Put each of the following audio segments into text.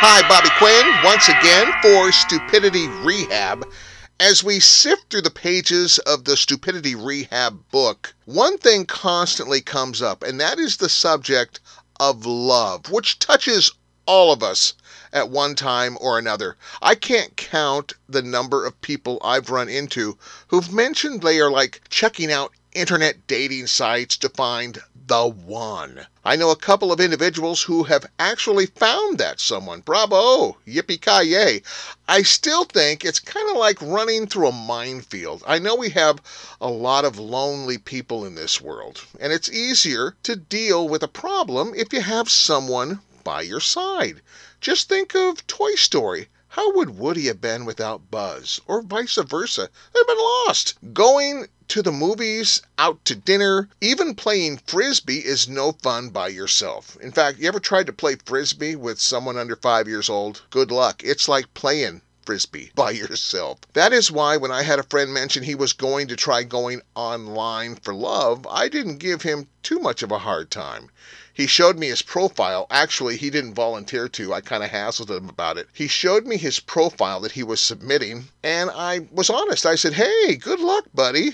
Hi, Bobby Quinn, once again for Stupidity Rehab. As we sift through the pages of the Stupidity Rehab book, one thing constantly comes up, and that is the subject of love, which touches all of us at one time or another. I can't count the number of people I've run into who've mentioned they are like checking out internet dating sites to find the one. I know a couple of individuals who have actually found that someone. Bravo! Yippee-ki-yay! I still think it's kind of like running through a minefield. I know we have a lot of lonely people in this world, and it's easier to deal with a problem if you have someone by your side. Just think of Toy Story. How would Woody have been without Buzz? Or vice versa? They'd have been lost. Going to the movies, out to dinner, even playing Frisbee is no fun by yourself. In fact, you ever tried to play Frisbee with someone under 5 years old? Good luck. It's like playing Frisbee by yourself. That is why when I had a friend mention he was going to try going online for love, I didn't give him too much of a hard time. He showed me his profile. Actually, he didn't volunteer to. I kind of hassled him about it. He showed me his profile that he was submitting, and I was honest. I said, hey, good luck, buddy.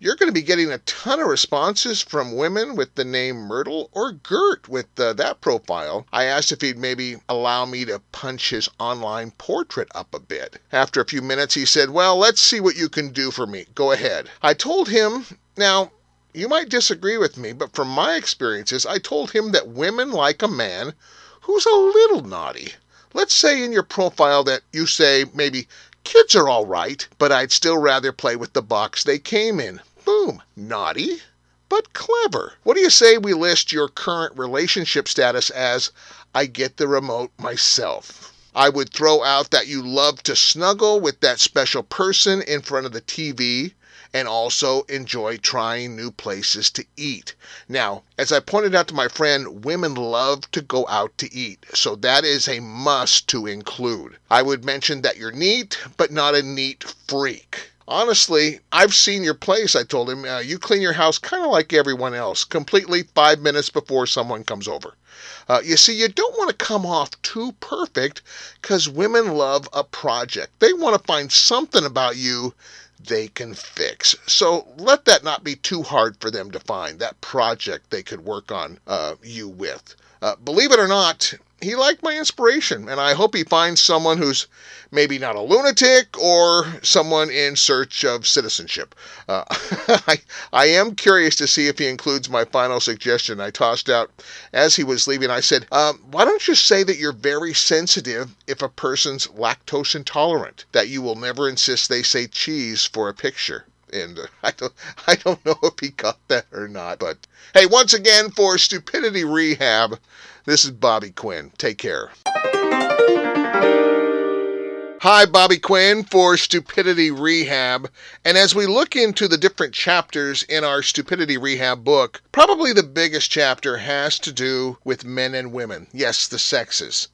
You're going to be getting a ton of responses from women with the name Myrtle or Gert with that profile. I asked if he'd maybe allow me to punch his online portrait up a bit. After a few minutes, he said, well, let's see what you can do for me. Go ahead. I told him, now, you might disagree with me, but from my experiences, I told him that women like a man who's a little naughty. Let's say in your profile that you say maybe kids are all right, but I'd still rather play with the box they came in. Boom. Naughty, but clever. What do you say we list your current relationship status as, I get the remote myself? I would throw out that you love to snuggle with that special person in front of the TV and also enjoy trying new places to eat. Now, as I pointed out to my friend, women love to go out to eat, so that is a must to include. I would mention that you're neat, but not a neat freak. Honestly, I've seen your place, I told him. You clean your house kind of like everyone else, completely 5 minutes before someone comes over. You see, you don't want to come off too perfect, because women love a project. They want to find something about you they can fix. So let that not be too hard for them to find, that project they could work on you with. Believe it or not, he liked my inspiration, and I hope he finds someone who's maybe not a lunatic or someone in search of citizenship. I am curious to see if he includes my final suggestion I tossed out as he was leaving. I said, why don't you say that you're very sensitive if a person's lactose intolerant, that you will never insist they say cheese for a picture? And I don't know if he got that or not. But hey, once again for Stupidity Rehab, this is Bobby Quinn. Take care. Hi, Bobby Quinn for Stupidity Rehab. And as we look into the different chapters in our Stupidity Rehab book, probably the biggest chapter has to do with men and women. Yes, the sexes.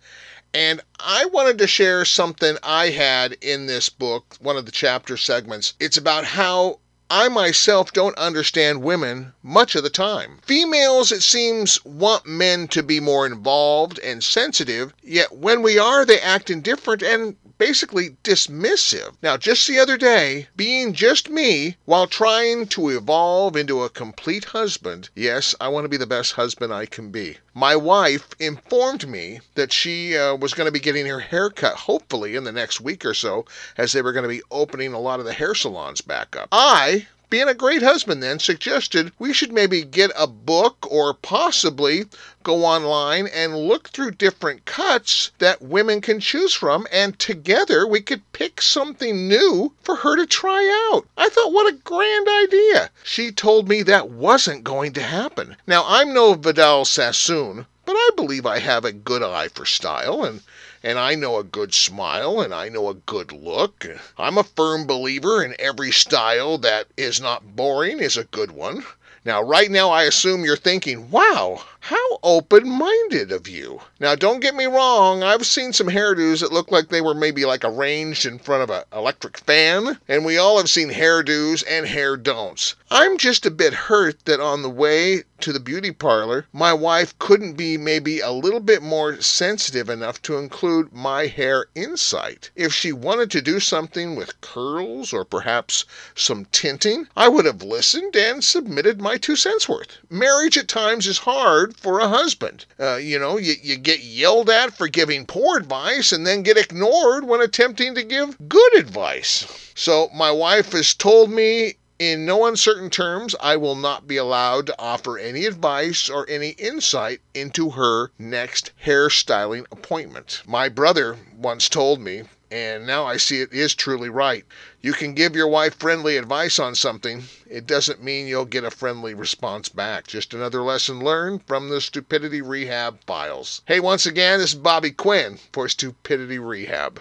And I wanted to share something I had in this book, one of the chapter segments. It's about how I myself don't understand women much of the time. Females, it seems, want men to be more involved and sensitive, yet when we are, they act indifferent and basically dismissive. Now, just the other day, being just me while trying to evolve into a complete husband, yes, I want to be the best husband I can be. My wife informed me that she was going to be getting her hair cut, hopefully in the next week or so, as they were going to be opening a lot of the hair salons back up. I, being a great husband then, suggested we should maybe get a book or possibly go online and look through different cuts that women can choose from, and together we could pick something new for her to try out. I thought, what a grand idea. She told me that wasn't going to happen. Now, I'm no Vidal Sassoon, but I believe I have a good eye for style, and I know a good smile, and I know a good look. I'm a firm believer in every style that is not boring is a good one. Now, right now, I assume you're thinking, wow, how open-minded of you. Now, don't get me wrong, I've seen some hairdos that look like they were maybe like arranged in front of an electric fan, and we all have seen hairdos and hair don'ts. I'm just a bit hurt that on the way to the beauty parlor, my wife couldn't be maybe a little bit more sensitive enough to include my hair insight. If she wanted to do something with curls or perhaps some tinting, I would have listened and submitted my 2 cents worth. Marriage at times is hard for a husband. You get yelled at for giving poor advice and then get ignored when attempting to give good advice. So my wife has told me in no uncertain terms, I will not be allowed to offer any advice or any insight into her next hairstyling appointment. My brother once told me, and now I see it is truly right, you can give your wife friendly advice on something. It doesn't mean you'll get a friendly response back. Just another lesson learned from the Stupidity Rehab files. Hey, once again, this is Bobby Quinn for Stupidity Rehab.